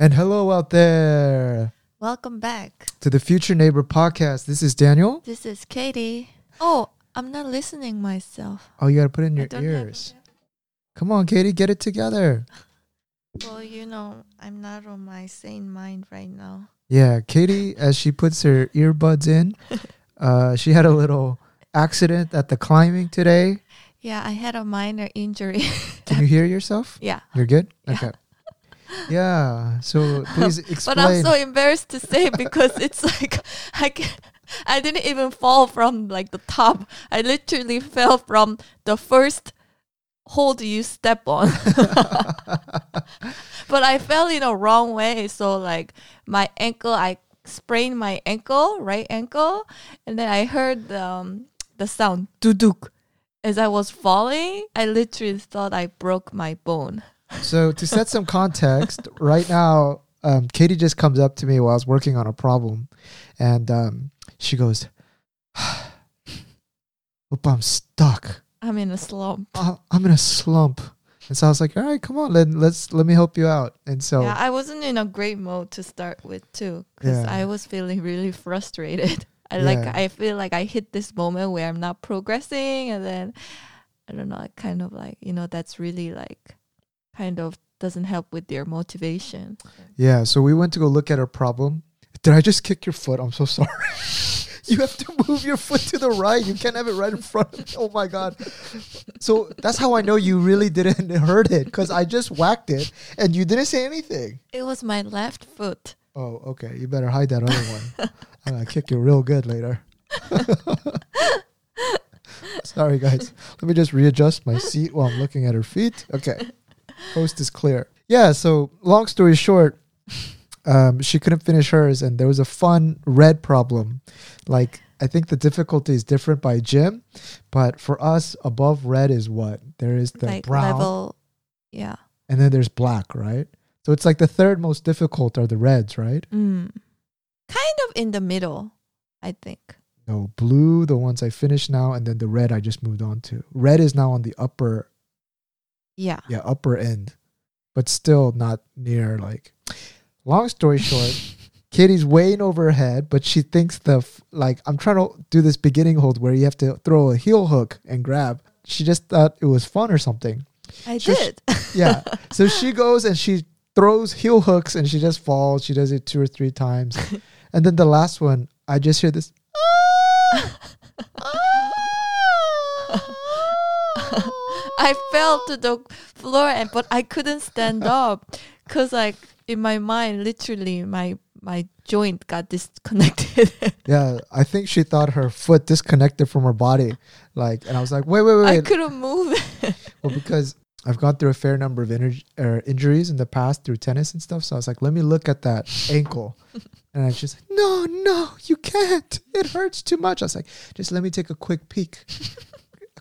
And hello out there. Welcome back to the Future Neighbor podcast. This is Daniel. This is Katie. Oh, I'm not listening myself. Oh, you got to put it in your ears. Come on, Katie, get it together. Well, you know, I'm not on my sane mind right now. Yeah, Katie, as she puts her earbuds in, she had a little accident at the climbing today. Yeah, I had a minor injury. Can you hear yourself? Yeah. You're good? Yeah. Okay. Yeah, so please explain. But I'm so embarrassed to say because it's like I didn't even fall from like the top. I literally fell from the first hold you step on. But I fell in a wrong way. So like my ankle, I sprained my ankle, right ankle. And then I heard the sound, duduk. As I was falling, I literally thought I broke my bone. So to set some context, right now, Katie just comes up to me while I was working on a problem. And she goes, oop, I'm stuck. I'm in a slump. I'm in a slump. And so I was like, all right, come on, let me help you out. And so yeah, I wasn't in a great mode to start with, too, because I was feeling really frustrated. I feel like I hit this moment where I'm not progressing. And then, I don't know, I kind of like, you know, that's really like, kind of doesn't help with their motivation. Yeah, so we went to go look at our problem. Did I just kick your foot? I'm so sorry. You have to move your foot to the right. You can't have it right in front of me. Oh my God. So that's how I know you really didn't hurt it, because I just whacked it and you didn't say anything. It was my left foot. Oh, okay. You better hide that other one. I'm going to kick you real good later. Sorry, guys. Let me just readjust my seat while I'm looking at her feet. Okay. Coast is clear. Yeah, so long story short, she couldn't finish hers, and there was a fun red problem. Like, I think the difficulty is different by gym, but for us, above red is what? There is the like brown. Level, yeah. And then there's black, right? So it's like the third most difficult are the reds, right? Mm. Kind of in the middle, I think. No, blue, the ones I finished now, and then the red I just moved on to. Red is now on the upper. Yeah. Yeah, upper end. But still not near like. Long story short, Katie's way in over her head, but she thinks I'm trying to do this beginning hold where you have to throw a heel hook and grab. She just thought it was fun or something. I did. Yeah. So she goes and she throws heel hooks and she just falls. She does it 2 or 3 times. And then the last one, I just hear this. I fell to the floor, but I couldn't stand up because, like, in my mind, literally, my joint got disconnected. Yeah, I think she thought her foot disconnected from her body, like, and I was like, wait. I couldn't move. Well, because I've gone through a fair number of injuries in the past through tennis and stuff, so I was like, let me look at that ankle. And I was just like, no, you can't. It hurts too much. I was like, just let me take a quick peek.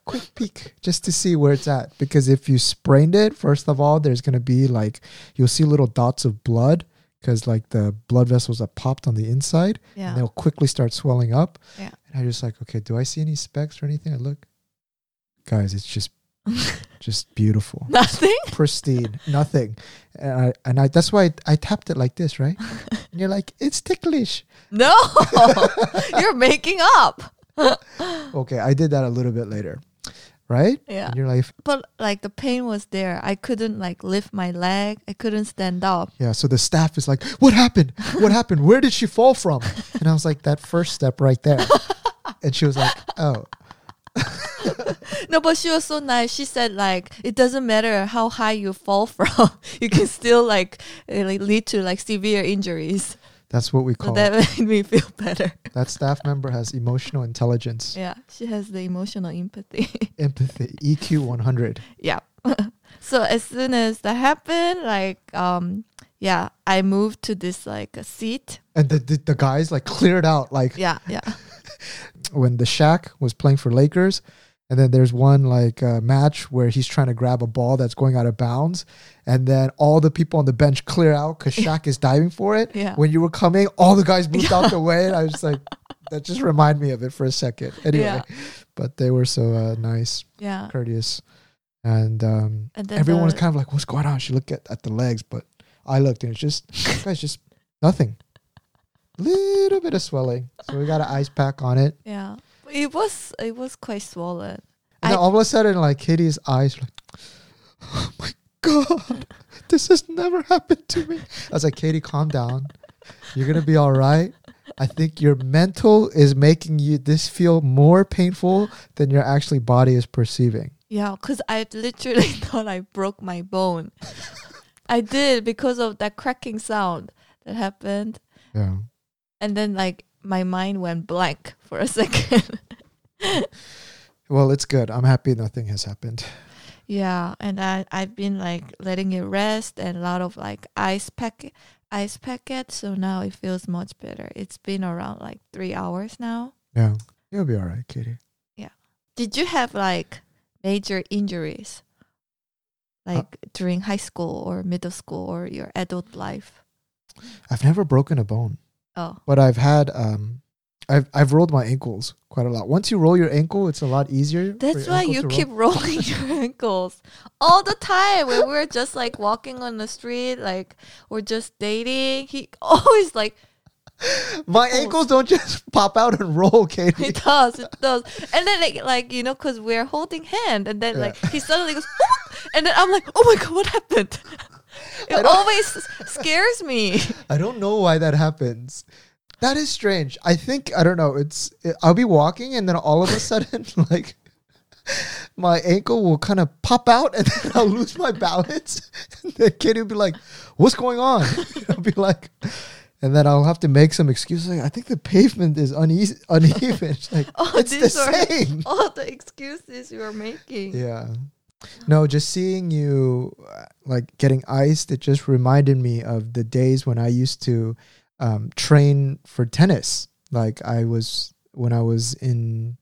Quick peek just to see where it's at, because if you sprained it, first of all, there's going to be like, you'll see little dots of blood because like the blood vessels are popped on the inside, and they'll quickly start swelling up. Yeah. And I just like, okay, do I see any specks or anything? I look, guys, it's just beautiful. Nothing. It's pristine. Nothing. And I that's why I tapped it like this, right? And you're like, it's ticklish. No, you're making up. Okay, I did that a little bit later. Right? Yeah. In your life. But like the pain was there. I couldn't like lift my leg. I couldn't stand up. Yeah. So the staff is like, what happened? What happened? Where did she fall from? And I was like, that first step right there. And she was like, oh. No, but she was so nice. She said like, it doesn't matter how high you fall from. You can still like lead to like severe injuries. That's what we call that made me feel better. That staff member has emotional intelligence. Yeah, she has the emotional empathy. Empathy, EQ 100. Yeah. So as soon as that happened, like, I moved to this like a seat. And the guys like cleared out. Like yeah. When the Shaq was playing for Lakers, and then there's one like match where he's trying to grab a ball that's going out of bounds. And then all the people on the bench clear out because Shaq is diving for it. Yeah. When you were coming, all the guys moved out the way. And I was just like, that just reminded me of it for a second. Anyway, but they were so nice, courteous. And everyone was kind of like, what's going on? She looked at the legs, but I looked and it's just, guys, just nothing. Little bit of swelling. So we got an ice pack on it. Yeah. It was quite swollen. And then all of a sudden, like, Kitty's eyes were like, oh my God, this has never happened to me. I was like, Katie, calm down. You're going to be all right. I think your mental is making you this feel more painful than your actually body is perceiving. Yeah, because I literally thought I broke my bone. I did, because of that cracking sound that happened. Yeah. And then, like, my mind went blank for a second. Well, it's good. I'm happy nothing has happened. Yeah, and I've been, like, letting it rest and a lot of, like, ice packet. So now it feels much better. It's been around, like, 3 hours now. Yeah, you'll be all right, Kitty. Yeah. Did you have, like, major injuries, like, during high school or middle school or your adult life? I've never broken a bone. Oh. But I've had... I've rolled my ankles quite a lot. Once you roll your ankle, it's a lot easier. That's why you keep rolling your ankles all the time. When we're just like walking on the street, like we're just dating, he always like... My ankles don't just pop out and roll, Katie. It does. And then like you know, because we're holding hand, and then like he suddenly goes, oh! And then I'm like, oh my God, what happened? It always scares me. I don't know why that happens. That is strange. I think, I don't know, I'll be walking and then all of a sudden, like, my ankle will kind of pop out and then I'll lose my balance. And the kid will be like, what's going on? And I'll be like, and then I'll have to make some excuses. Like, I think the pavement is uneven. It's like, it's the same. All the excuses you're making. Yeah. No, just seeing you, like, getting iced, it just reminded me of the days when I used to train for tennis. Like when I was in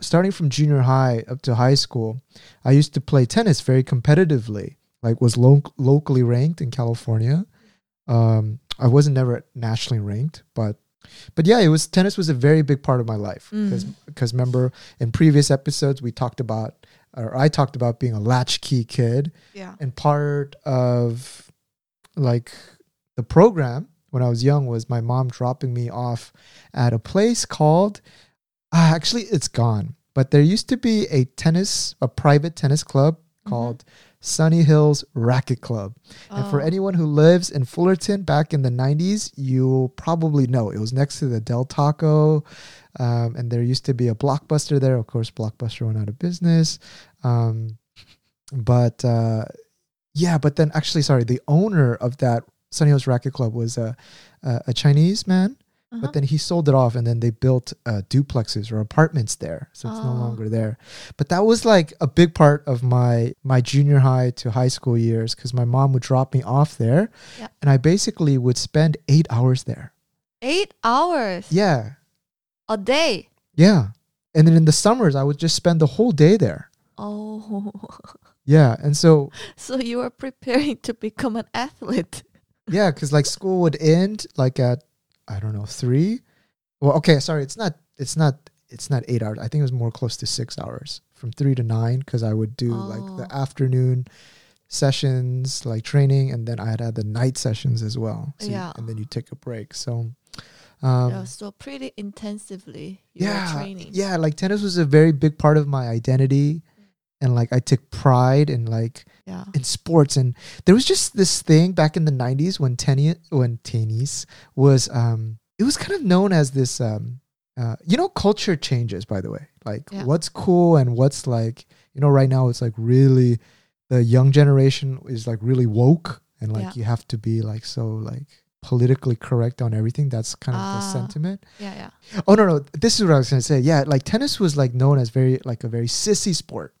starting from junior high up to high school, I used to play tennis very competitively, like was locally ranked in California. I wasn't never nationally ranked, but yeah, tennis was a very big part of my life because remember in previous episodes we talked about, or I talked about, being a latchkey kid. Yeah. And part of like the program when I was young was my mom dropping me off at a place called, actually it's gone, but there used to be a private tennis club called Sunny Hills Racquet Club. Oh. And for anyone who lives in Fullerton back in the 90s, you'll probably know. It was next to the Del Taco, and there used to be a Blockbuster there. Of course, Blockbuster went out of business. The owner of that Sunny Hills Racquet Club was a Chinese man, but then he sold it off, and then they built duplexes or apartments there, so it's no longer there. But that was like a big part of my junior high to high school years, because my mom would drop me off there, and I basically would spend 8 hours there. 8 hours? Yeah. A day? Yeah. And then in the summers, I would just spend the whole day there. Oh. Yeah, and so... So you were preparing to become an athlete. Yeah, because like school would end like at, I don't know, 3. Well, okay, sorry, it's not 8 hours. I think it was more close to 6 hours, from 3 to 9, because I would do like the afternoon sessions, like training, and then I had the night sessions as well. So and then you take a break. So, so pretty intensively you were training. Yeah, like tennis was a very big part of my identity. And like I took pride in in sports, and there was just this thing back in the 90s when tennis was it was kind of known as this culture changes, by the way, what's cool and what's like, you know, right now it's like really the young generation is like really woke, and like you have to be like so like politically correct on everything. That's kind of the sentiment. Yeah. Oh no, this is what I was gonna say. Yeah, like tennis was like known as very like a very sissy sport.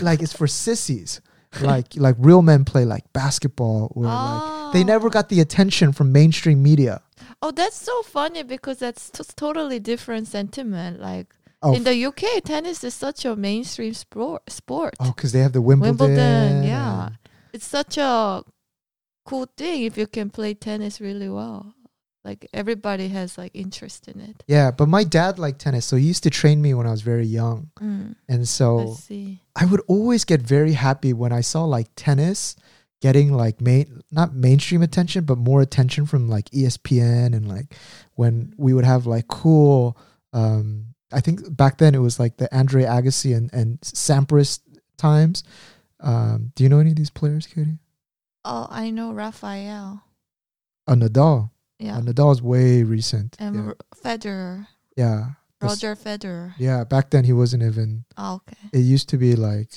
Like it's for sissies, like real men play like basketball, or like they never got the attention from mainstream media. Oh, that's so funny, because that's totally different sentiment. Like in the UK, tennis is such a mainstream sport. Oh, because they have the Wimbledon. Yeah, it's such a cool thing if you can play tennis really well. Like everybody has like interest in it. Yeah, but my dad liked tennis, so he used to train me when I was very young. And so I would always get very happy when I saw like tennis getting like not mainstream attention, but more attention from like ESPN, and like when we would have like cool, I think back then it was like the Andre Agassi and Sampras times. Do you know any of these players, Katie? Oh, I know Rafael. Nadal. Yeah. Nadal's way recent. And Federer. Yeah. Roger Federer. Yeah, back then he wasn't even. Oh, okay. It used to be like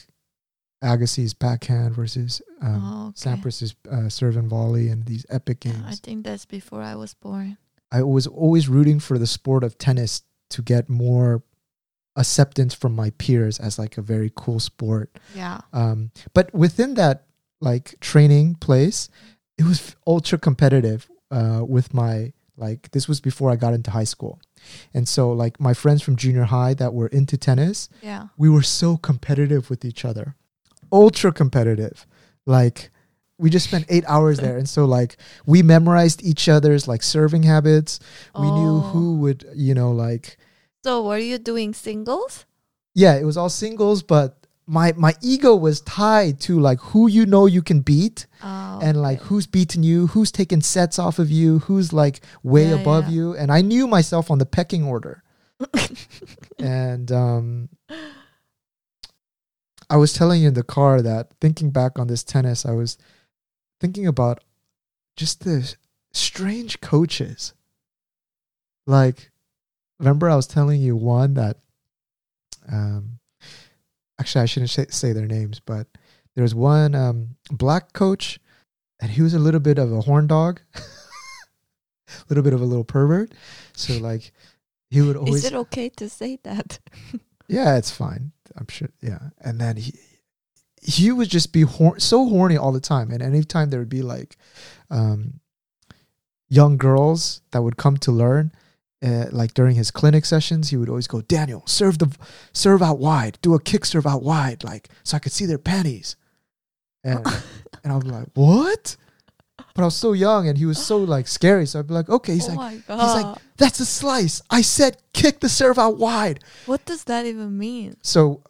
Agassi's backhand versus Sampras's serve and volley, and these epic games. I think that's before I was born. I was always rooting for the sport of tennis to get more acceptance from my peers as like a very cool sport. Yeah. But within that like training place, it was ultra competitive with my, like, this was before I got into high school. And so like my friends from junior high that were into tennis, yeah, we were so competitive with each other. Ultra competitive. Like we just spent 8 hours there. And so like we memorized each other's like serving habits. Oh. We knew who would, you know, like. So were you doing singles? Yeah, it was all singles, but my ego was tied to like who you know you can beat, and like who's beaten you, who's taken sets off of you, who's like way above you. And I knew myself on the pecking order. And I was telling you in the car that thinking back on this tennis, I was thinking about just the strange coaches. Like, remember I was telling you one that actually, I shouldn't say their names, but there was one black coach, and he was a little bit of a horn dog, a little bit of a little pervert. So, like, he would always. Is it okay to say that? Yeah, it's fine. I'm sure. Yeah, and then he would just be so horny all the time, and anytime there would be like young girls that would come to learn. Like during his clinic sessions, he would always go, Daniel, serve out wide, do a kick serve out wide, like so I could see their panties, and I'd be like, what? But I was so young, and he was so like scary, so I'd be like, okay, he's like, that's a slice. I said, kick the serve out wide. What does that even mean? So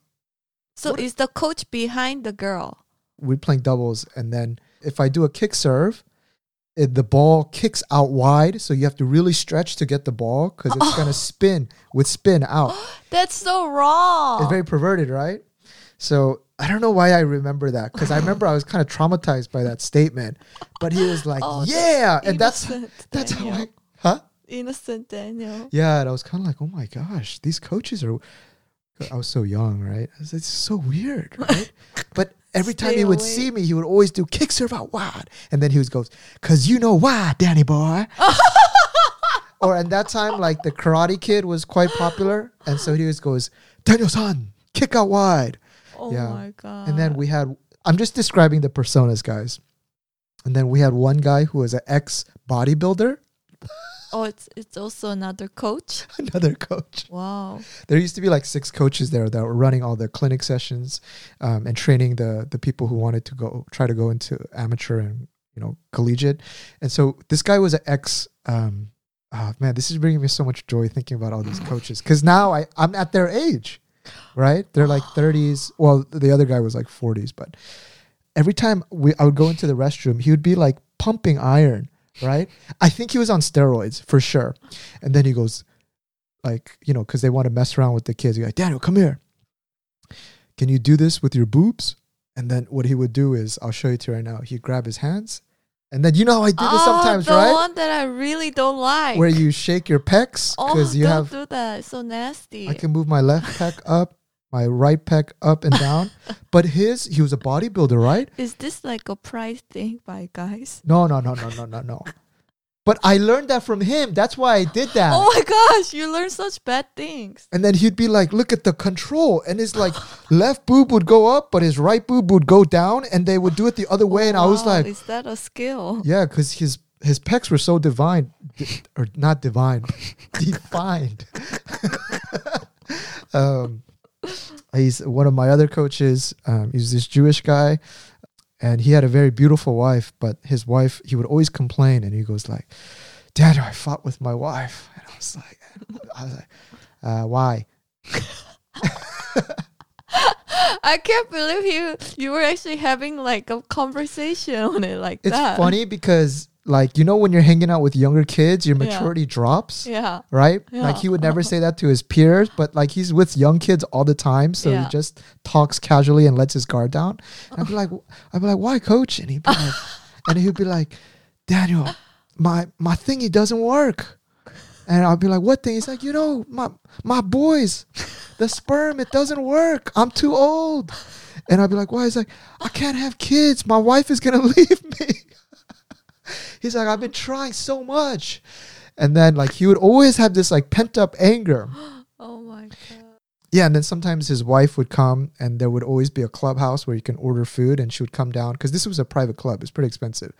is the coach behind the girl? We're playing doubles, and then if I do a kick serve. The ball kicks out wide, so you have to really stretch to get the ball because it's going to spin with spin out. That's so wrong. It's very perverted, right? So I don't know why I remember that, because I remember I was kind of traumatized by that statement. But he was like, yeah. And that's how I... Huh? Innocent Daniel. Yeah, and I was kind of like, oh my gosh, these coaches are... I was so young, right? It's so weird, right? But... Every time he would see me, he would always do kick serve out wide. And then he would go, because you know why, Danny boy. Or at that time, like the Karate Kid was quite popular. And so he just goes, Daniel-san, kick out wide. Oh yeah. My God. And then we had, I'm just describing the personas, guys. And then we had one guy who was an ex-bodybuilder. Oh, it's also another coach? Another coach. Wow. There used to be like 6 coaches there that were running all the clinic sessions and training the people who wanted to try to go into amateur and, you know, collegiate. And so this guy was an ex... man, this is bringing me so much joy thinking about all these coaches. Because now I'm at their age, right? They're like 30s. Well, the other guy was like 40s. But every time I would go into the restroom, he would be like pumping iron. Right? I think he was on steroids for sure. And then he goes, like, you know, because they want to mess around with the kids. He's like, Daniel, come here. Can you do this with your boobs? And then what he would do is, I'll show you to right now. He'd grab his hands. And then, you know how I do this sometimes, right? The one that I really don't like. Where you shake your pecs. Oh, don't do that. It's so nasty. I can move my left pec up, my right pec up and down. But he was a bodybuilder, right? Is this like a pride thing by guys? No. But I learned that from him. That's why I did that. Oh my gosh, you learn such bad things. And then he'd be like, look at the control. And his like left boob would go up, but his right boob would go down. And they would do it the other way. I was like... Is that a skill? Yeah, because his pecs were so divine. Or not divine. Defined. He's one of my other coaches. He's this Jewish guy, and he had a very beautiful wife, but his wife, he would always complain, and he goes like, Dad, I fought with my wife. And I was like, why? I can't believe you were actually having like a conversation on it like that. It's funny because like, you know, when you're hanging out with younger kids, your maturity drops. Yeah. Right? Yeah. Like he would never say that to his peers, but like he's with young kids all the time. So he just talks casually and lets his guard down. And I'd be like, why, coach? And he'd be like, and he'd be like, Daniel, my thingy doesn't work. And I'll be like, what thing? He's like, you know, my boys, the sperm, it doesn't work. I'm too old. And I'll be like, why? He's like, I can't have kids. My wife is going to leave me. He's like, I've been trying so much. And then like he would always have this like pent up anger. Oh my God. Yeah. And then sometimes his wife would come and there would always be a clubhouse where you can order food. And she would come down because this was a private club. It's pretty expensive.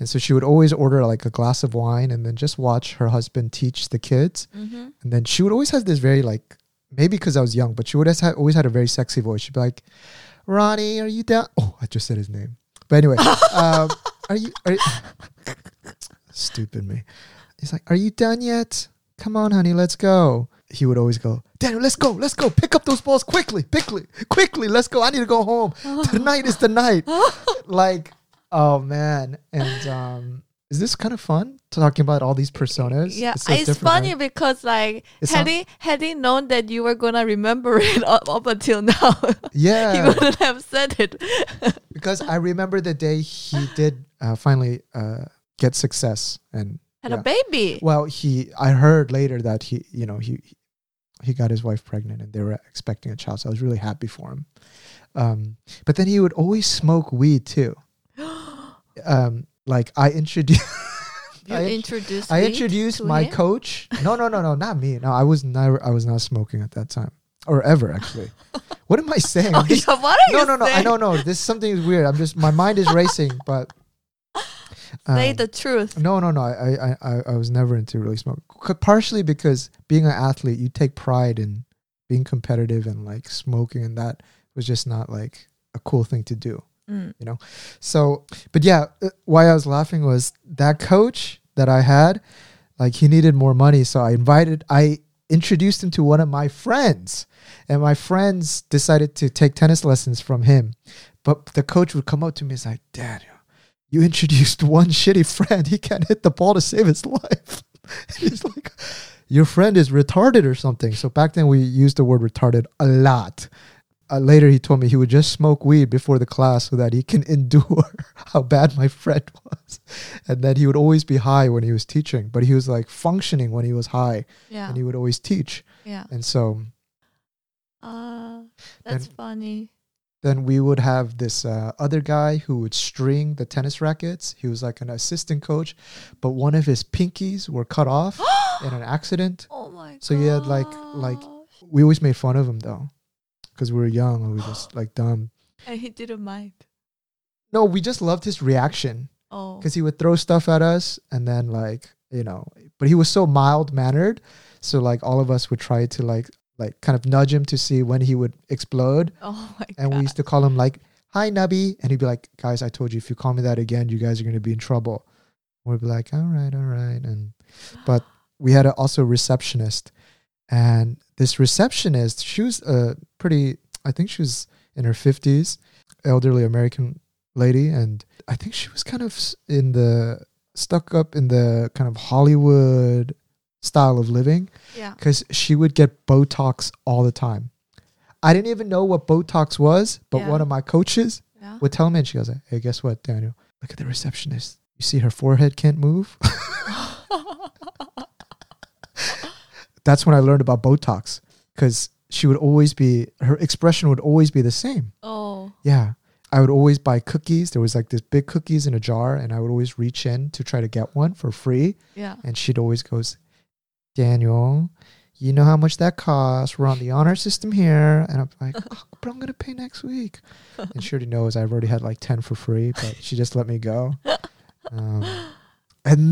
And so she would always order like a glass of wine and then just watch her husband teach the kids. Mm-hmm. And then she would always have this very like, maybe because I was young, but she would have always had a very sexy voice. She'd be like, Ronnie, are you down? Oh, I just said his name. But anyway, are you stupid me. He's like, are you done yet? Come on, honey, let's go. He would always go, Daniel, let's go. Pick up those balls quickly. Let's go. I need to go home. Tonight is the night. Like, oh man. And is this kind of fun talking about all these personas? Yeah, it's funny, right? Because like had he known that you were gonna remember it up until now, yeah, he wouldn't have said it. Because I remember the day he did finally get success and had a baby. Well, I heard later that he got his wife pregnant and they were expecting a child. So I was really happy for him. But then he would always smoke weed too. Like I introduced I introduced my coach. No, not me. No, I was not smoking at that time. Or ever, actually. What am I saying? What are you saying? I don't know. This something is weird. My mind is racing, but say the truth. No. I was never into really smoking. Partially because being an athlete, you take pride in being competitive and like smoking, and that was just not like a cool thing to do. You know, so but yeah, why I was laughing was that coach that I had, like he needed more money, so I introduced him to one of my friends, and my friends decided to take tennis lessons from him. But the coach would come up to me and say, Daniel, you introduced one shitty friend, he can't hit the ball to save his life. He's like, your friend is retarded or something. So back then we used the word retarded a lot. Later, he told me he would just smoke weed before the class so that he can endure how bad my friend was. And then he would always be high when he was teaching, but he was like functioning when he was high. Yeah. And he would always teach. Yeah. And so... that's funny. Then we would have this other guy who would string the tennis rackets. He was like an assistant coach, but one of his pinkies were cut off in an accident. Oh my God. So he had like... We always made fun of him though. Because we were young and we were just like dumb. And he didn't mind. No, we just loved his reaction. Oh. Because he would throw stuff at us and then like, you know. But he was so mild-mannered. So like all of us would try to like kind of nudge him to see when he would explode. Oh my God. And we used to call him like, hi, Nubby. And he'd be like, guys, I told you, if you call me that again, you guys are going to be in trouble. And we'd be like, all right. But we had also a receptionist. And this receptionist, she was I think she was in her 50s, elderly American lady. And I think she was kind of stuck up in the kind of Hollywood style of living. Yeah. Because she would get Botox all the time. I didn't even know what Botox was, but one of my coaches would tell me, and she goes, hey, guess what, Daniel? Look at the receptionist. You see her forehead can't move? That's when I learned about Botox, because her expression would always be the same. Oh. Yeah. I would always buy cookies. There was like this big cookies in a jar, and I would always reach in to try to get one for free. Yeah. And she'd always goes, Daniel, you know how much that costs. We're on the honor system here. And I'm like, oh, but I'm going to pay next week. And she already knows I've already had like 10 for free, but she just let me go. And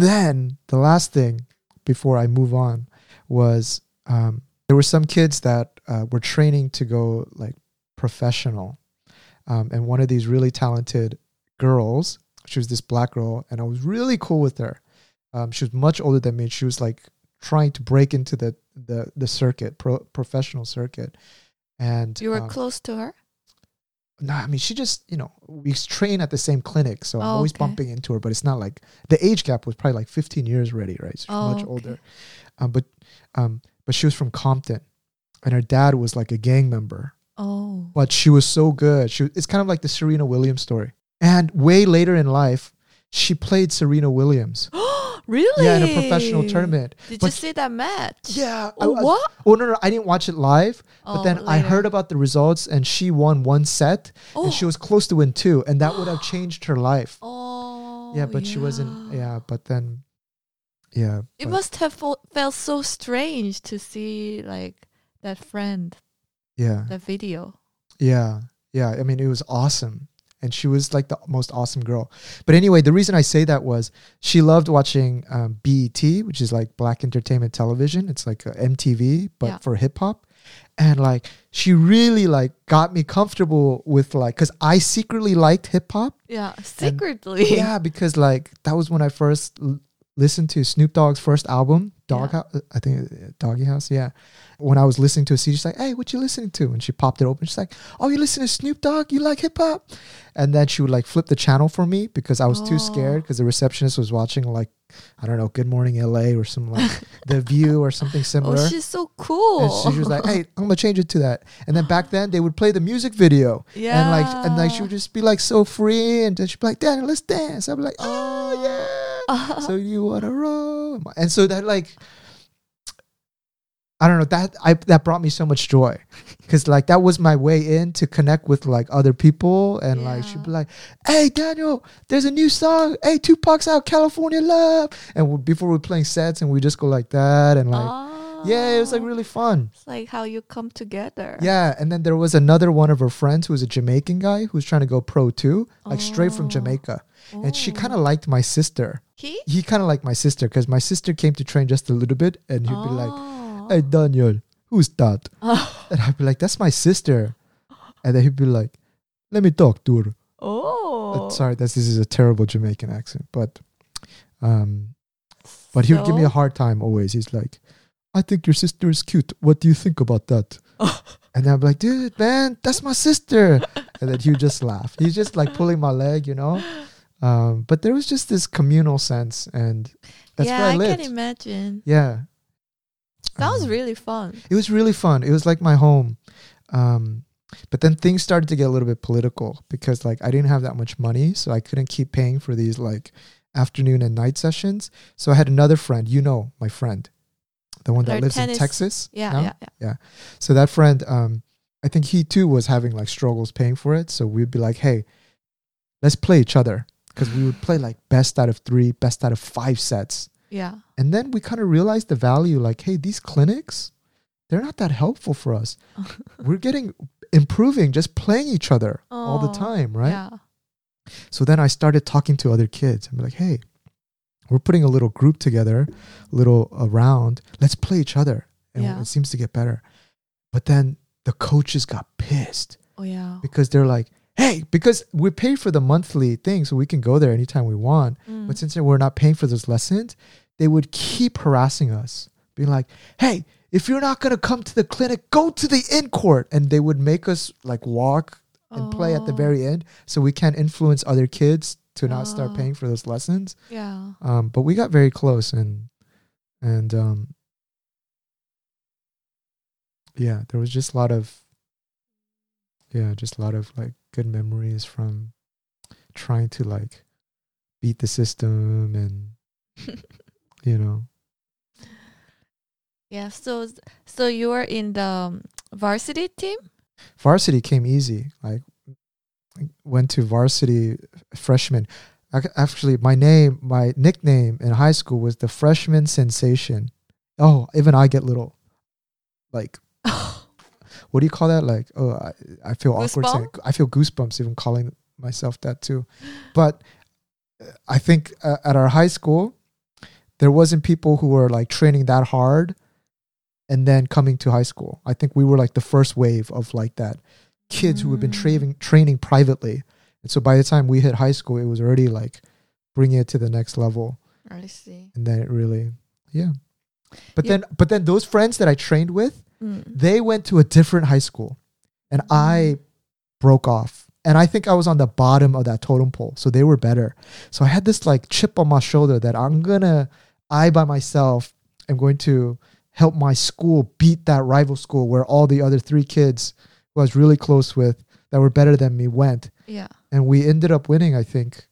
then the last thing before I move on was there were some kids that were training to go like professional, and one of these really talented girls, she was this black girl, and I was really cool with her. She was much older than me. She was like trying to break into the circuit, professional circuit. And you were close to her? no, I mean, she just, you know, we train at the same clinic, so I'm always bumping into her, but it's not like, the age gap was probably like 15 years already, right? So she's much older. But she was from Compton, and her dad was like a gang member. Oh. But she was so good. It's kind of like the Serena Williams story. And way later in life, she played Serena Williams. Really? Yeah, in a professional tournament. Did you see that match? Yeah. What? Oh, no, I didn't watch it live. But then later, I heard about the results, and she won one set. And she was close to win two. And that would have changed her life. Oh. Yeah, but she wasn't. Yeah, but then. Yeah. It must have felt so strange to see, like, that friend. Yeah. That video. Yeah. Yeah. I mean, it was awesome. And she was like the most awesome girl. But anyway, the reason I say that was she loved watching BET, which is like Black Entertainment Television. It's like MTV, but for hip hop. And like, she really like got me comfortable with like, because I secretly liked hip hop. Yeah, secretly. And yeah, because like that was when I first listened to Snoop Dogg's first album, Doggy House. Yeah. When I was listening to a CD, she's like, "Hey, what you listening to?" And she popped it open. She's like, "Oh, you listen to Snoop Dogg? You like hip hop?" And then she would like flip the channel for me because I was too scared because the receptionist was watching like, I don't know, Good Morning LA or some like The View or something similar. Oh, she's so cool. And she was like, "Hey, I'm gonna change it to that." And then back then they would play the music video. Yeah. And like she would just be like so free, and then she'd be like, "Danny, let's dance." I'd be like, "Oh yeah." So you wanna roll? And so that like, I don't know, that brought me so much joy because like that was my way in to connect with like other people. And like she'd be like, "Hey Daniel, there's a new song. Hey, Tupac's out, California Love." And before we're playing sets, and we just go like that, and like yeah, it was like really fun. It's like how you come together. Yeah. And then there was another one of her friends who was a Jamaican guy who was trying to go pro too, like straight from Jamaica. And she kind of liked my sister. He kind of liked my sister because my sister came to train just a little bit, and he'd be like, "Hey Daniel, who's that?" And I'd be like, "That's my sister." And then he'd be like, "Let me talk to her." Sorry, this is a terrible Jamaican accent, but he would give me a hard time always. He's like, "I think your sister is cute. What do you think about that?" And I'd be like, "Dude, man, that's my sister." And then he would just laugh. He's just like pulling my leg, you know. But there was just this communal sense, and that's where I lived. Yeah, I can imagine. Yeah. That was really fun. It was really fun. It was like my home. But then things started to get a little bit political because like I didn't have that much money, so I couldn't keep paying for these like afternoon and night sessions. So I had another friend, you know, my friend, the one that lives in Texas. Yeah. So that friend, I think he too was having like struggles paying for it. So we'd be like, "Hey, let's play each other." Because we would play like best out of three, best out of five sets. Yeah. And then we kind of realized the value, like, hey, these clinics, they're not that helpful for us. We're improving just playing each other all the time, right? Yeah. So then I started talking to other kids. I'm like, "Hey, we're putting a little group together, round. Let's play each other." And it seems to get better. But then the coaches got pissed. Oh, yeah. Because they're like, "Hey, because we pay for the monthly thing, so we can go there anytime we want." But since we're not paying for those lessons, they would keep harassing us, being like, "Hey, if you're not going to come to the clinic, go to the end court." And they would make us like walk and play at the very end, so we can't influence other kids to not start paying for those lessons. Yeah. But we got very close, and yeah, there was just a lot of like good memories from trying to like beat the system and you know. Yeah, so you were in the varsity team? Varsity came easy. Like, went to varsity freshman. Actually, my nickname in high school was the freshman sensation. Oh, even I get little like what do you call that? Like, I feel awkward saying. I feel goosebumps even calling myself that too. But I think at our high school, there wasn't people who were like training that hard and then coming to high school. I think we were like the first wave of like that. Kids who had been training privately. And so by the time we hit high school, it was already like bringing it to the next level. I see. And then it really, yeah. But then those friends that I trained with, they went to a different high school, and I broke off And I think I was on the bottom of that totem pole. So they were better. So I had this like chip on my shoulder that I by myself am going to help my school beat that rival school where all the other three kids who I was really close with that were better than me went. Yeah. And we ended up winning, I think.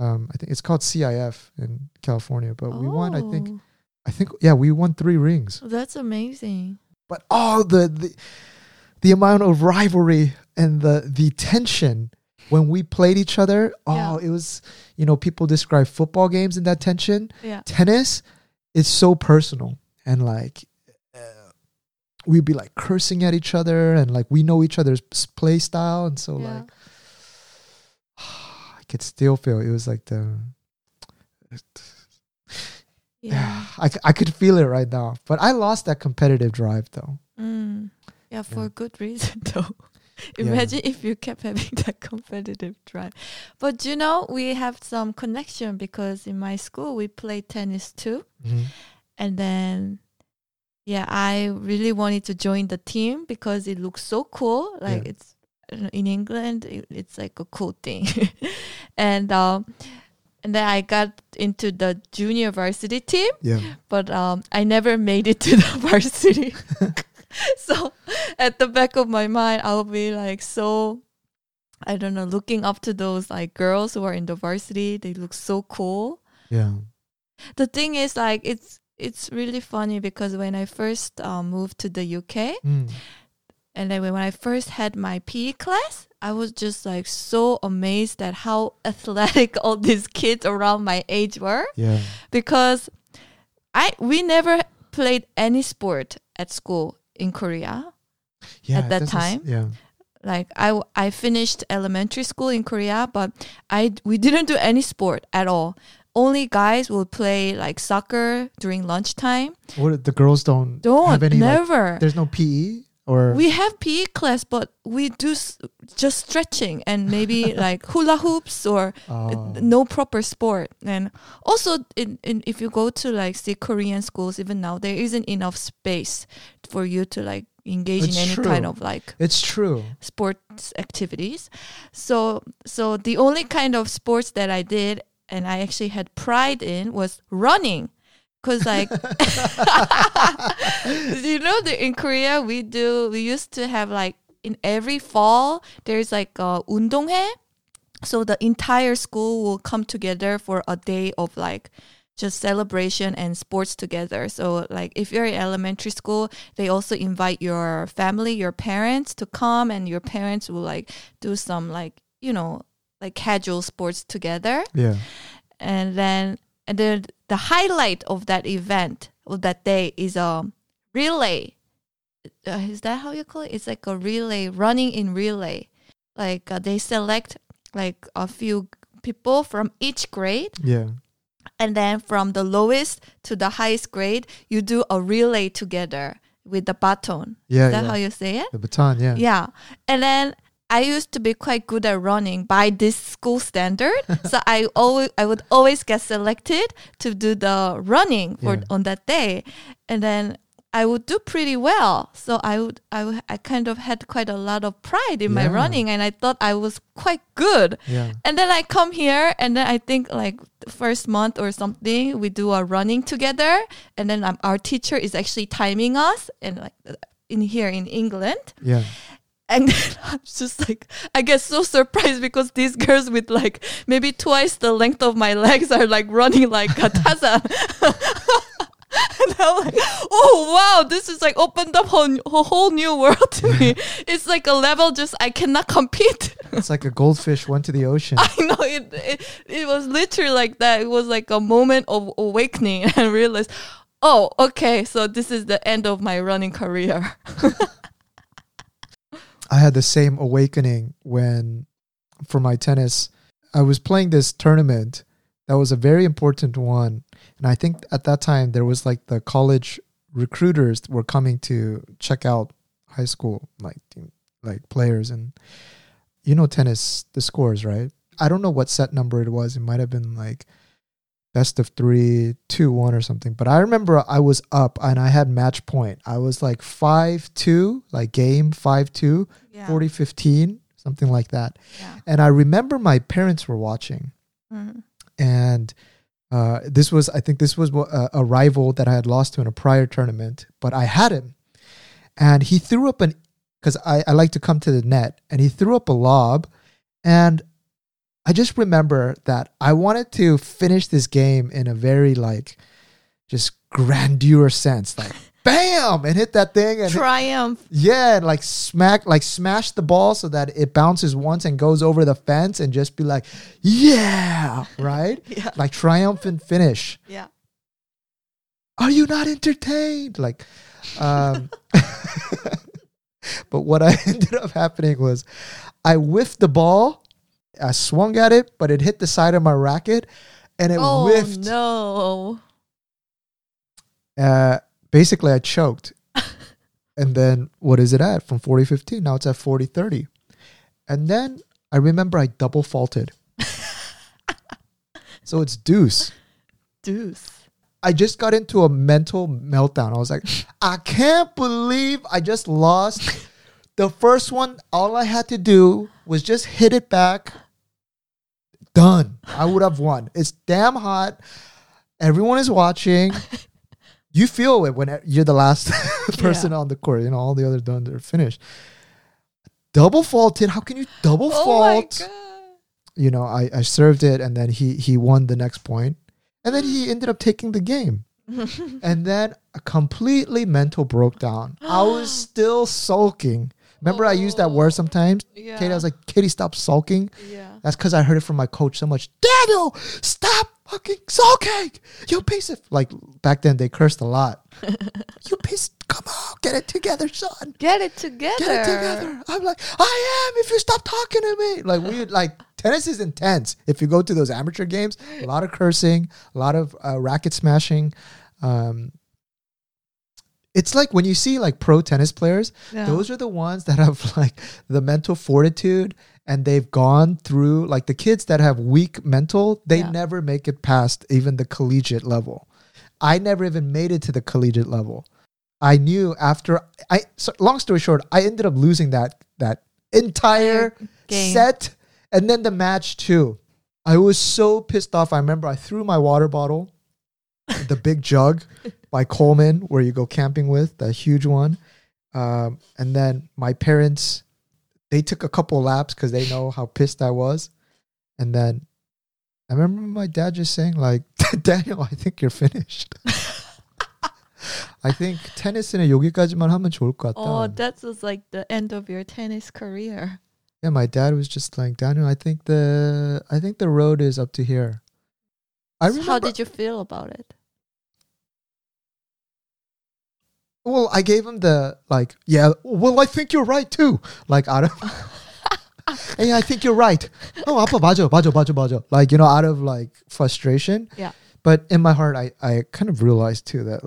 I think it's called CIF in California, but we won, I think, we won 3 rings. That's amazing. But the amount of rivalry and the tension when we played each other, it was, people describe football games in that tension. Yeah. Tennis is so personal. And we'd be cursing at each other and we know each other's play style. And so I could still feel it was I could feel it right now. But I lost that competitive drive though. Mm. Yeah, for good reason though. Imagine if you kept having that competitive drive. But we have some connection because in my school we played tennis too. Mm-hmm. And then, I really wanted to join the team because it looks so cool. It's in England, it's like a cool thing. And then I got into the junior varsity team. Yeah. But I never made it to the varsity. So at the back of my mind, I'll be looking up to those girls who are in the varsity. They look so cool. Yeah. The thing is it's really funny because when I first moved to the UK and then when I first had my PE class, I was just so amazed at how athletic all these kids around my age were. Yeah. Because we never played any sport at school in Korea at that time. I finished elementary school in Korea, but we didn't do any sport at all. Only guys will play soccer during lunchtime. What, the girls don't have any? Never. There's no PE or we have PE class, but we do just stretching and maybe hula hoops or no proper sport. And also, if you go to see Korean schools, even now there isn't enough space for you to engage in any kind of sports activities. So the only kind of sports that I did. And I actually had pride in was running. Because in Korea, we used to have in every fall, there's 운동회. So the entire school will come together for a day of just celebration and sports together. So if you're in elementary school, they also invite your family, your parents to come and your parents will do some casual sports together. Yeah. And then the highlight of that event of that day is a relay. Is that how you call it? It's a relay, running in relay. They select a few people from each grade. Yeah. And then from the lowest to the highest grade, you do a relay together with the baton. Yeah. Is that how you say it? The baton, yeah. Yeah. And then I used to be quite good at running by this school standard. So I would always get selected to do the running on that day. And then I would do pretty well. So I kind of had quite a lot of pride in my running and I thought I was quite good. Yeah. And then I come here and then I think the first month or something, we do our running together. And then our teacher is actually timing us and in here in England. Yeah. And then I'm just I get so surprised because these girls with maybe twice the length of my legs are running a Tarzan. And I'm oh wow, this is opened up a whole new world to me. It's a level just I cannot compete. It's like a goldfish went to the ocean. I know, it was literally like that. It was a moment of awakening and I realized, oh, okay, so this is the end of my running career. I had the same awakening when, for my tennis, I was playing this tournament that was a very important one. And I think at that time, there was the college recruiters were coming to check out high school, players. And tennis, the scores, right? I don't know what set number it was. It might have been best of 3, 2-1 or something. But I remember I was up and I had match point. I was 5-2, game 5-2, 40-15, something like that. Yeah. And I remember my parents were watching. Mm-hmm. And this was a rival that I had lost to in a prior tournament, but I had him. And he threw up because I like to come to the net, and he threw up a lob. And I just remember that I wanted to finish this game in a very just grandeur sense, bam, and hit that thing. And triumph. Smash the ball so that it bounces once and goes over the fence, and just be like, yeah, right? Yeah. Triumphant finish. Yeah. Are you not entertained? But what I ended up happening was I whiffed the ball. I swung at it, but it hit the side of my racket, and it whiffed. Oh, no. Basically, I choked. And then what is it at? From 40-15, now it's at 40-30. And then I remember I double faulted. So it's deuce. Deuce. I just got into a mental meltdown. I was like, I can't believe I just lost. The first one, all I had to do was just hit it back. Done. I would have won. It's damn hot. Everyone is watching. You feel it when you're the last person on the court. All the other done, they're finished. Double faulted. How can you double fault? Oh my God. I served it, and then he won the next point. And then he ended up taking the game. And then a completely mental broke down. I was still sulking. Remember, I use that word sometimes? Yeah. Katie, I was like, Katie, stop sulking. Yeah. That's because I heard it from my coach so much. Daniel, stop fucking sulking. You piece of... back then, they cursed a lot. You piece... Come on, get it together, son. Get it together. I'm like, I am if you stop talking to me. Tennis is intense. If you go to those amateur games, a lot of cursing, a lot of racket smashing. It's like when you see pro tennis players, those are the ones that have the mental fortitude, and they've gone through the kids that have weak mental, they never make it past even the collegiate level. I never even made it to the collegiate level. I knew long story short, I ended up losing that entire game. Set. And then the match too. I was so pissed off. I remember I threw my water bottle, the big jug by Coleman, where you go camping with, that huge one. And then my parents, they took a couple laps because they know how pissed I was. And then I remember my dad just saying Daniel, I think you're finished. I think 테니스는 여기까지만 하면 좋을 것 같다. Oh, that was the end of your tennis career. Yeah, my dad was just Daniel, I think the road is up to here. How did you feel about it? Well, I gave him the I think you're right too. Out of hey, I think you're right. Oh, 아빠 맞아. Out of frustration. Yeah. But in my heart, I kind of realized too that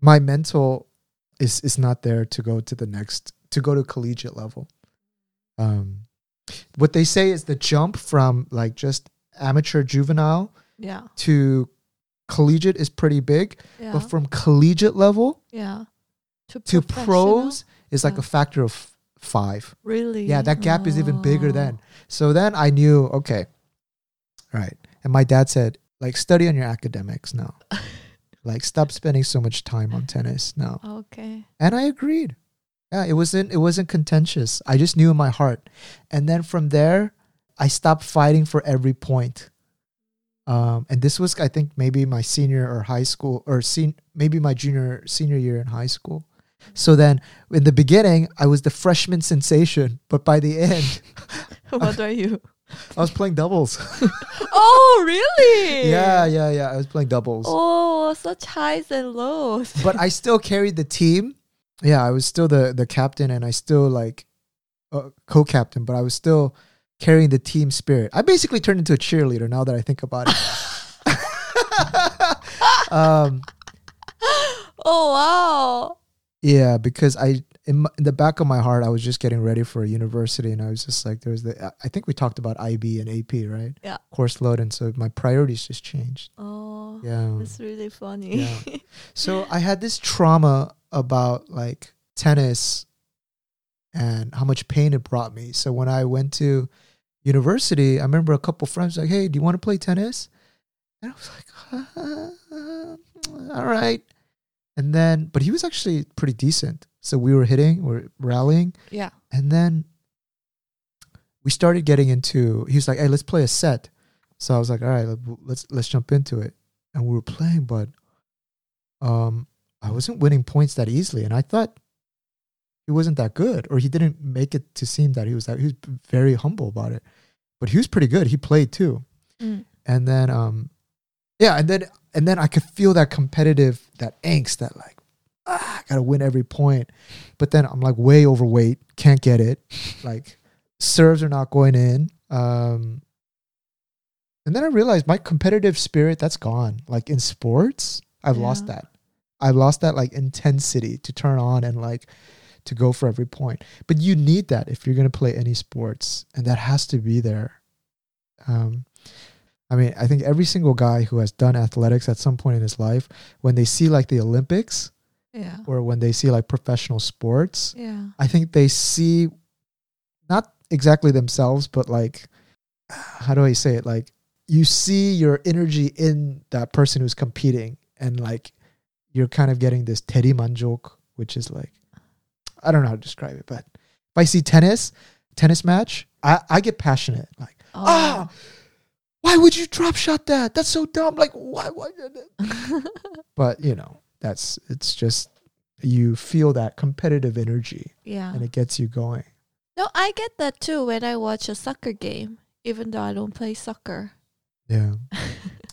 my mental is not there to go to to collegiate level. What they say is the jump from just amateur juvenile to collegiate is pretty big, but from collegiate level to pros is a factor of 5. Really? Yeah, that gap is even bigger then. So then I knew, okay, all right. And my dad said, study on your academics now. Stop spending so much time on tennis now. Okay. And I agreed. Yeah, it wasn't contentious. I just knew in my heart. And then from there, I stopped fighting for every point. And this was, I think, maybe my senior year in high school. So then in the beginning, I was the freshman sensation. But by the end... What are you? I was playing doubles. Oh, really? Yeah. I was playing doubles. Oh, such highs and lows. But I still carried the team. Yeah, I was still the captain, and I still co-captain, but I was still carrying the team spirit. I basically turned into a cheerleader now that I think about it. Oh, wow. Yeah, because in the back of my heart, I was just getting ready for university, and I was just I think we talked about IB and AP, right? Yeah. Course load, and so my priorities just changed. Oh, yeah. That's really funny. Yeah. So I had this trauma about tennis and how much pain it brought me. So when I went to university, I remember a couple friends like, hey, do you want to play tennis? And I was like, all right. And then, but he was actually pretty decent. So we were hitting, we were rallying. Yeah. And then we started getting into, he was like, hey, let's play a set. So I was like, all right, let's jump into it. And we were playing, but I wasn't winning points that easily. And I thought he wasn't that good, or he didn't make it to seem that he was that. He was very humble about it, but he was pretty good. He played too. Mm. And then, and then I could feel that competitive, that angst, that like, I gotta win every point. But then I'm like way overweight, can't get it. Like serves are not going in. And then I realized my competitive spirit, that's gone. Like in sports, I've lost that. I've lost that like intensity to turn on and like to go for every point. But you need that if you're gonna play any sports, and that has to be there. I mean, I think every single guy who has done athletics at some point in his life, when they see like the Olympics, or when they see like professional sports, I think they see not exactly themselves, but like, how do I say it? Like you see your energy in that person who's competing, and like you're kind of getting this Teddy Manjok, which is like, I don't know how to describe it, but if I see tennis match, I get passionate. Like, why would you drop shot that? That's so dumb. Like, why? But, you know, it's just, you feel that competitive energy. Yeah. And it gets you going. No, I get that too when I watch a soccer game, even though I don't play soccer. Yeah.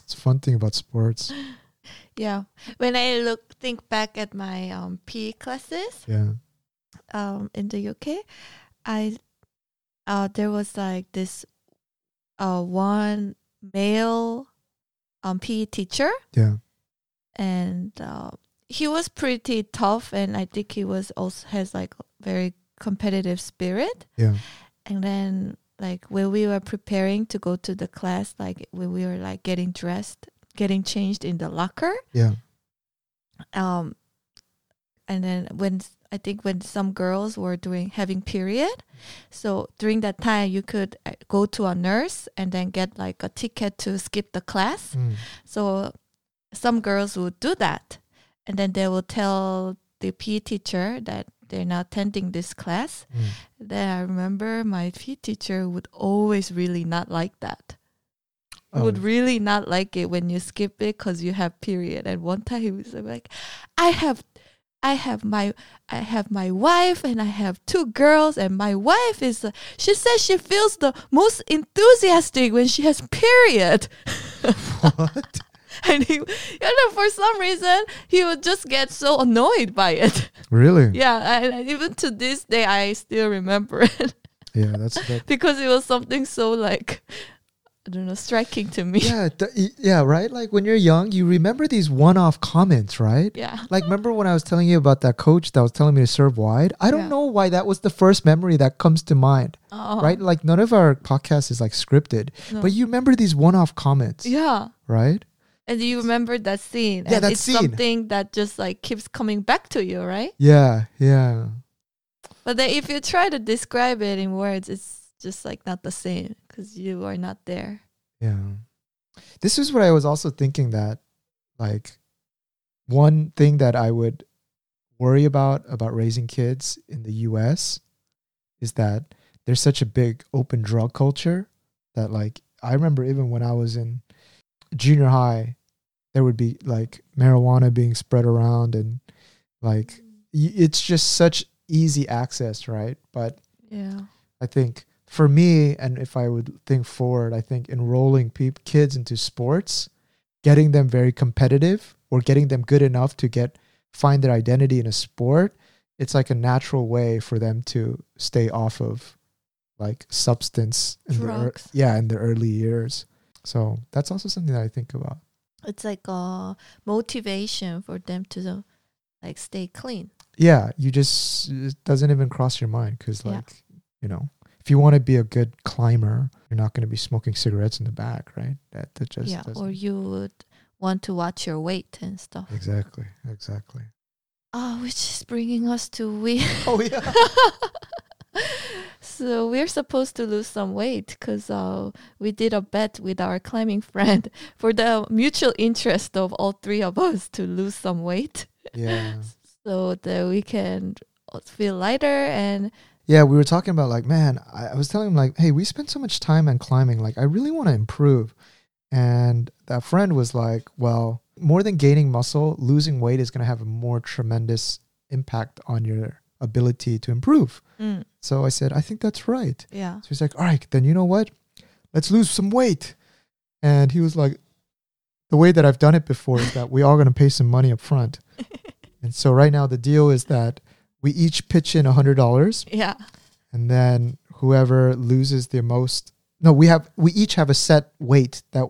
It's a fun thing about sports. Yeah. When I think back at my PE classes in the UK, I there was like this one male PE teacher. Yeah. And he was pretty tough, and I think he was also has like very competitive spirit. Yeah. And then like when we were preparing to go to the class, like when we were like getting dressed, getting changed in the locker. Yeah. And then when some girls were having period, so during that time you could go to a nurse and then get like a ticket to skip the class. Mm. So some girls would do that, and then they will tell the PE teacher that they're not attending this class. Mm. Then I remember my PE teacher would always really not like that. Would really not like it when you skip it because you have period. And one time he was like, I have my wife, and I have two girls, and my wife is she says she feels the most enthusiastic when she has period. What? And he, for some reason, he would just get so annoyed by it. Really? Yeah, and even to this day, I still remember it. Yeah, that's because it was something so like, I don't know, striking to me. Yeah, right? Like when you're young, you remember these one-off comments, right? Yeah. Like remember when I was telling you about that coach that was telling me to serve wide? I don't know why that was the first memory that comes to mind, right? Like none of our podcasts is like scripted, but you remember these one-off comments. Yeah. Right? And you remember that scene. Yeah, and it's something that just like keeps coming back to you, right? Yeah, yeah. But then if you try to describe it in words, it's just like not the same. Because you are not there. Yeah. This is what I was also thinking, that like one thing that I would worry about raising kids in the US is that there's such a big open drug culture that like I remember even when I was in junior high, there would be like marijuana being spread around, and like it's just such easy access, right? But yeah, I think for me, and if I would think forward, I think enrolling kids into sports, getting them very competitive or getting them good enough to find their identity in a sport, it's like a natural way for them to stay off of like substance in the early years. So that's also something that I think about. It's like a motivation for them to like stay clean. Yeah, it doesn't even cross your mind because like, you know, if you want to be a good climber, you're not going to be smoking cigarettes in the back, right? That just doesn't. Or you would want to watch your weight and stuff. Exactly. Which is bringing us to we. Oh yeah. So we're supposed to lose some weight because we did a bet with our climbing friend for the mutual interest of all three of us to lose some weight. Yeah. So that we can feel lighter. And yeah, we were talking about like, man, I was telling him like, hey, we spent so much time on climbing. Like, I really want to improve. And that friend was like, well, more than gaining muscle, losing weight is going to have a more tremendous impact on your ability to improve. Mm. So I said, I think that's right. Yeah. So he's like, all right, then you know what? Let's lose some weight. And he was like, the way that I've done it before is that we are going to pay some money up front. And so right now the deal is that we each pitch in $100. Yeah. And then whoever loses the most, we each have a set weight, that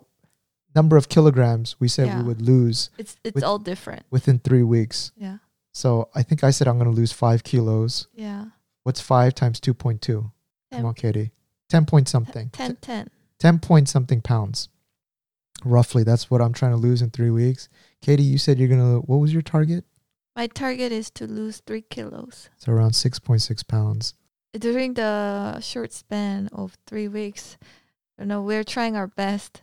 number of kilograms we said we would lose. It's all different. Within 3 weeks. Yeah. So I think I said I'm going to lose 5 kilos. Yeah. What's 5 times 2.2? Come on, Katie. 10 point something. 10 point something pounds. Roughly, that's what I'm trying to lose in 3 weeks. Katie, you said you're going to, what was your target? My target is to lose 3 kilos. So around 6.6 pounds. During the short span of 3 weeks, you know, we're trying our best.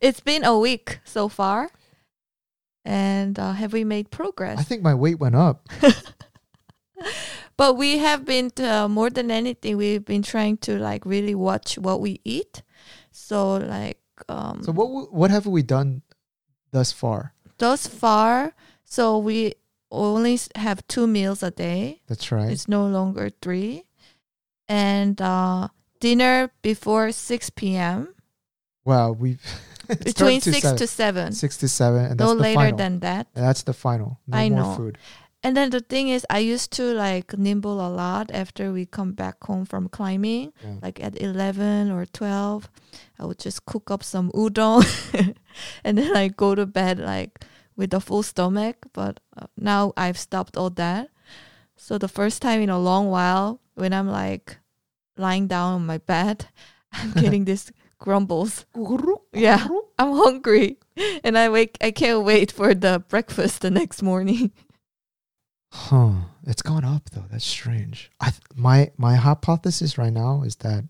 It's been a week so far. And have we made progress? I think my weight went up. But we have been, more than anything, we've been trying to like really watch what we eat. So like... So what have we done thus far? Thus far, so we only have 2 meals a day. That's right. It's no longer 3. And dinner before 6 p.m. Wow, we've... Between 6 to 7. 6 to 7. And that's no later final. Than that. And that's the final. No I more know. Food. And then the thing is, I used to like nimble a lot after we come back home from climbing. Yeah. Like at 11 or 12, I would just cook up some udon and then I go to bed like with a full stomach. But now I've stopped all that. So the first time in a long while when I'm like lying down on my bed, I'm getting this... grumbles. Yeah, I'm hungry, and I can't wait for the breakfast the next morning. Huh? It's gone up though. That's strange. My hypothesis right now is that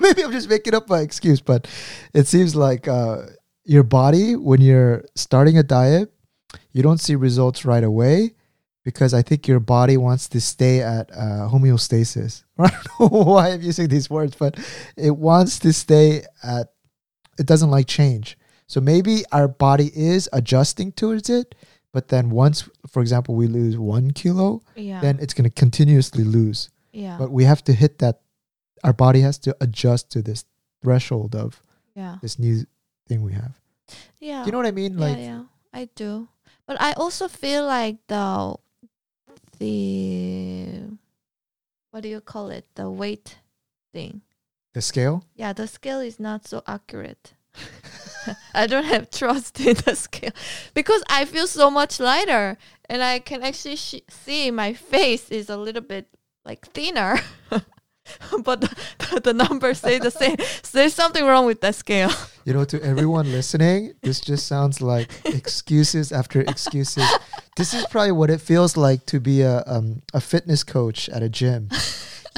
maybe I'm just making up my excuse, but it seems like your body, when you're starting a diet, you don't see results right away because I think your body wants to stay at homeostasis. I don't know why I'm using these words, but it wants to stay at, it doesn't like change. So maybe our body is adjusting towards it, but then once, for example, we lose 1 kilo, then it's going to continuously lose. Yeah. But we have to hit that, our body has to adjust to this threshold of this new thing we have. Yeah. Do you know what I mean? Like, yeah, I do. But I also feel like the what do you call it? The weight thing. The scale? Yeah, the scale is not so accurate. I don't have trust in the scale because I feel so much lighter and I can actually see my face is a little bit like thinner. But the numbers say the same. So there's something wrong with that scale. You know, to everyone listening, this just sounds like excuses after excuses. This is probably what it feels like to be a fitness coach at a gym.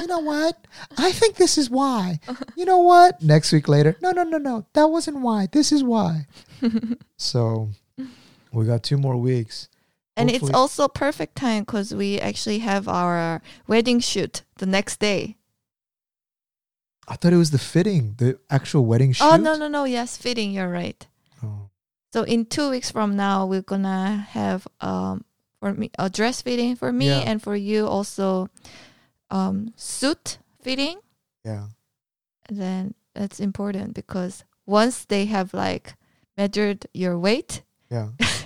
You know what? I think this is why. You know what? Next week later, no. That wasn't why. This is why. So we got 2 more weeks. And hopefully. It's also perfect time because we actually have our wedding shoot the next day. I thought it was the actual wedding shoot. Oh, no. Yes, fitting. You're right. Oh. So in 2 weeks from now, we're going to have for me a dress fitting for me and for you also suit fitting. Yeah. And then that's important because once they have like measured your weight,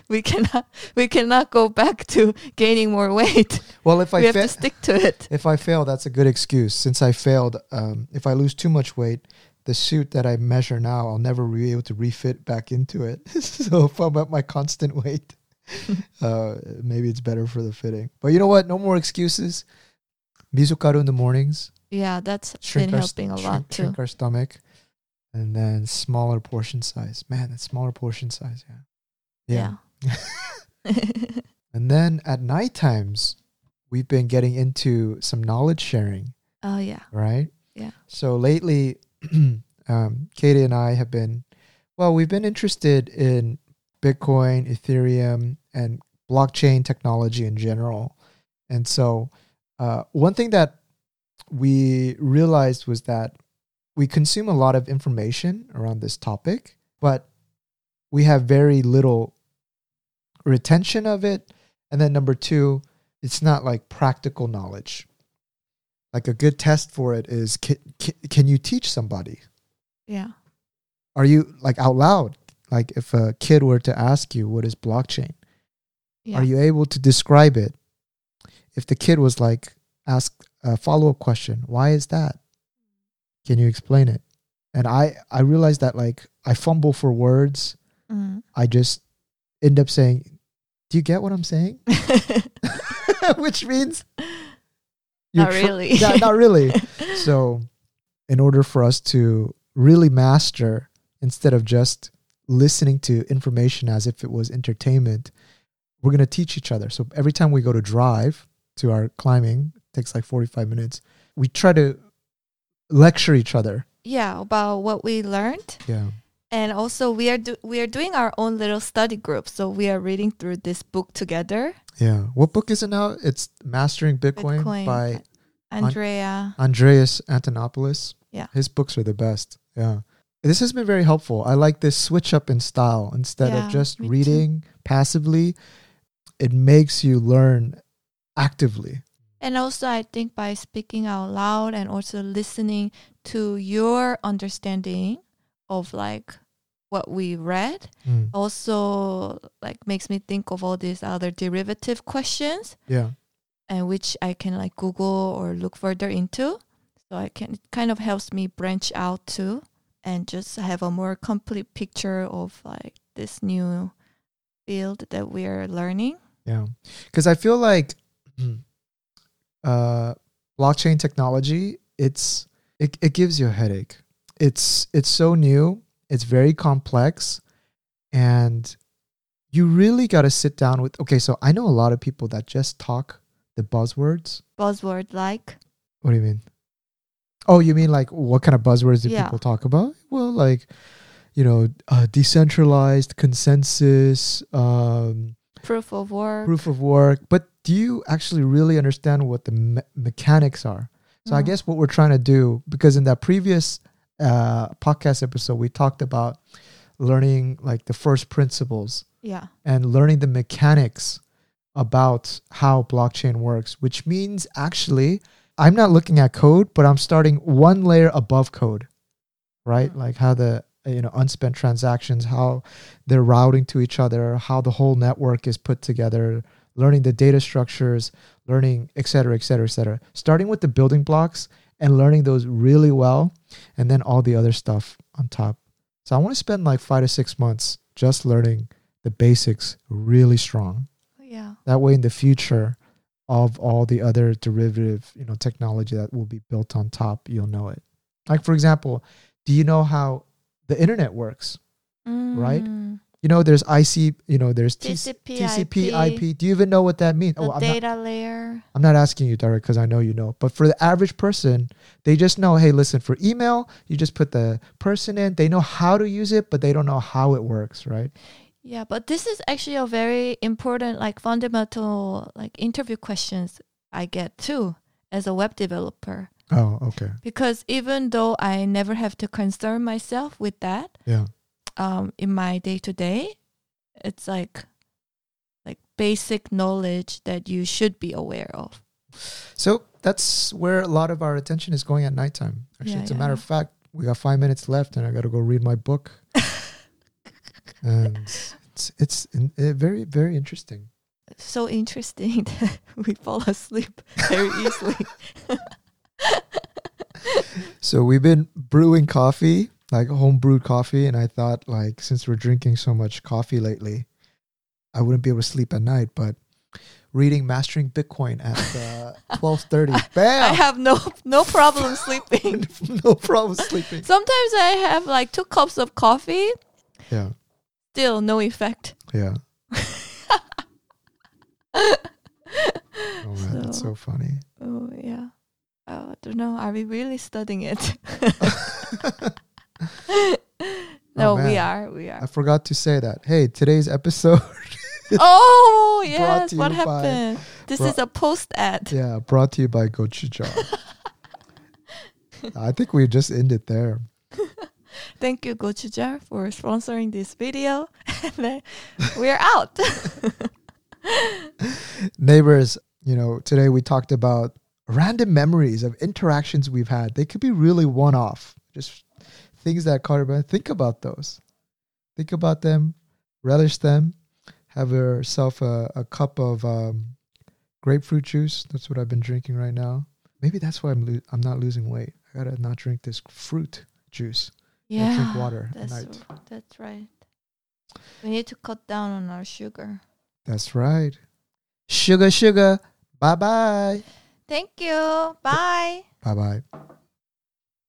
we cannot go back to gaining more weight. Well, if we have to stick to it. If I fail, that's a good excuse. Since I failed, if I lose too much weight, the suit that I measure now, I'll never be able to refit back into it. So if I'm at my constant weight, maybe it's better for the fitting. But you know what? No more excuses. Mizukaru in the mornings. Yeah, that's been helping a lot too. Shrink our stomach, and then smaller portion size. Man, that's smaller portion size. Yeah. And then at night times, we've been getting into some knowledge sharing. Oh, yeah. Right? Yeah. So lately, Katie and I have been, well, we've been interested in Bitcoin, Ethereum, and blockchain technology in general. And so one thing that we realized was that we consume a lot of information around this topic, but we have very little retention of it. And then number two, it's not like practical knowledge. Like a good test for it is, can you teach somebody? Yeah. Are you like out loud? Like if a kid were to ask you, what is blockchain? Yeah. Are you able to describe it? If the kid was like, ask a follow-up question, why is that? Can you explain it? And I realized that like I fumble for words. Mm-hmm. I just end up saying, do you get what I'm saying? Which means... Not really. Yeah, not really. So in order for us to really master, instead of just listening to information as if it was entertainment, we're going to teach each other. So every time we go to drive to our climbing, it takes like 45 minutes, we try to lecture each other. Yeah, about what we learned. Yeah. And also we are doing our own little study group. So we are reading through this book together. Yeah. What book is it now? It's Mastering Bitcoin by Andreas Antonopoulos. Yeah. His books are the best. Yeah. This has been very helpful. I like this switch up in style. Instead of just reading passively, it makes you learn actively. And also, I think by speaking out loud and also listening to your understanding of like what we read also like makes me think of all these other derivative questions, and which I can like Google or look further into, so I can, it kind of helps me branch out too and just have a more complete picture of like this new field that we're learning. Yeah, because I feel like blockchain technology, it gives you a headache. It's so new. It's very complex, and you really got to sit down with. Okay, so I know a lot of people that just talk the buzzwords. Buzzword like. What do you mean? Oh, you mean like what kind of buzzwords do people talk about? Well, like, you know, decentralized consensus, proof of work. But do you actually really understand what the mechanics are? So I guess what we're trying to do, because in that previous podcast episode, we talked about learning like the first principles and learning the mechanics about how blockchain works, which means actually I'm not looking at code, but I'm starting one layer above code, right? Mm-hmm. Like how the, you know, unspent transactions, how they're routing to each other, how the whole network is put together, learning the data structures, learning, et cetera, et cetera, et cetera. Starting with the building blocks and learning those really well, and then all the other stuff on top. So I want to spend like 5 to 6 months just learning the basics really strong. Yeah. That way in the future of all the other derivative, you know, technology that will be built on top, you'll know it. Like for example, do you know how the internet works? Mm. Right? You know, there's IC, you know, there's TCP/IP. Do you even know what that means? The data layer. I'm not asking you, Derek, because I know you know. But for the average person, they just know, hey, listen, for email, you just put the person in. They know how to use it, but they don't know how it works, right? Yeah, but this is actually a very important, like, fundamental, like, interview questions I get, too, as a web developer. Oh, okay. Because even though I never have to concern myself with that, in my day-to-day, it's like basic knowledge that you should be aware of. So that's where a lot of our attention is going at nighttime. Actually, it's a matter of fact, we got 5 minutes left and I got to go read my book. And it's very, very interesting. So interesting that we fall asleep very easily. So we've been brewing coffee, like homebrewed coffee, and I thought, like, since we're drinking so much coffee lately, I wouldn't be able to sleep at night. But reading Mastering Bitcoin at 12:30, bam! I have no problem sleeping. No problem sleeping. Sometimes I have like 2 cups of coffee. Yeah. Still no effect. Yeah. Oh, man, so That's so funny. Oh, yeah. I don't know. Are we really studying it? No, oh, we are. I forgot to say that. Hey, today's episode. Oh, yes. What happened? This is a post ad. Yeah, brought to you by Gochujang. I think we just ended there. Thank you, Gochujang, for sponsoring this video. We're out. Neighbors, you know, today we talked about random memories of interactions we've had. They could be really one-off. Just things that caught our. Think about those. Think about them. Relish them. Have yourself a cup of grapefruit juice. That's what I've been drinking right now. Maybe that's why I'm not losing weight. I gotta not drink this fruit juice. Yeah, and drink water at night. That's right. We need to cut down on our sugar. That's right. Sugar, sugar. Bye bye. Thank you. Bye. Bye bye.